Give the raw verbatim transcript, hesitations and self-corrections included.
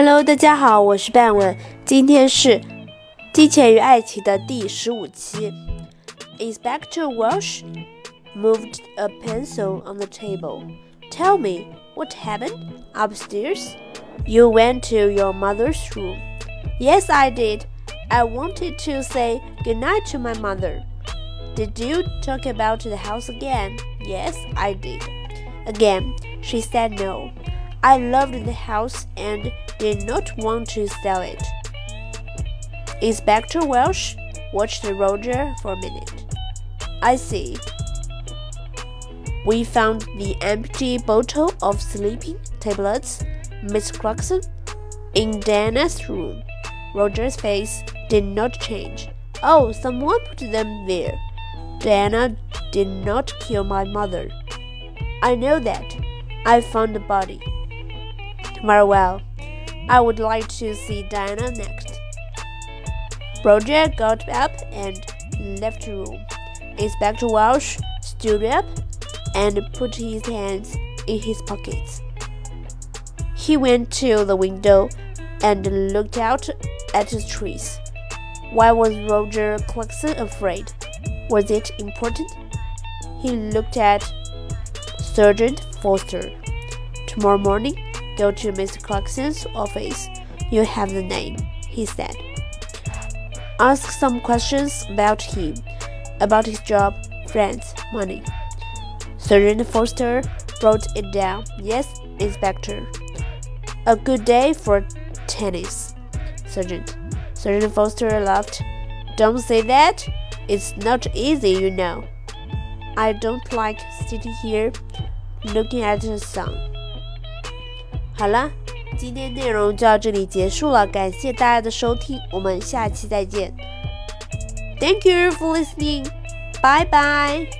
Hello， 大家好，我是半文，今天是《金钱与爱情》的第十五期。Inspector Walsh moved a pencil on the table. Tell me, what happened? Upstairs? You went to your mother's room. Yes, I did. I wanted to say goodnight to my mother. Did you talk about the house again? Yes, I did. Again, she said no.I loved the house and did not want to sell it. Inspector Walsh watched Roger for a minute. I see. We found the empty bottle of sleeping tablets, Miss Clarkson, in Diana's room. Roger's face did not change. Oh, someone put them there. Diana did not kill my mother. I know that. I found the body.Marwell, I would like to see Diana next. Roger got up and left the room. Inspector Walsh stood up and put his hands in his pockets. He went to the window and looked out at the trees. Why was Roger Clarkson afraid? Was it important? He looked at Sergeant Foster. Tomorrow morning,Go to Miss Clarkson's office. You have the name, he said. Ask some questions about him, about his job, friends, money. Sergeant Foster wrote it down. Yes, Inspector. A good day for tennis, Sergeant. Sergeant Foster laughed. Don't say that. It's not easy, you know. I don't like sitting here looking at the sun.好了，今天内容就到这里结束了，感谢大家的收听，我们下期再见。Thank you for listening. Bye bye.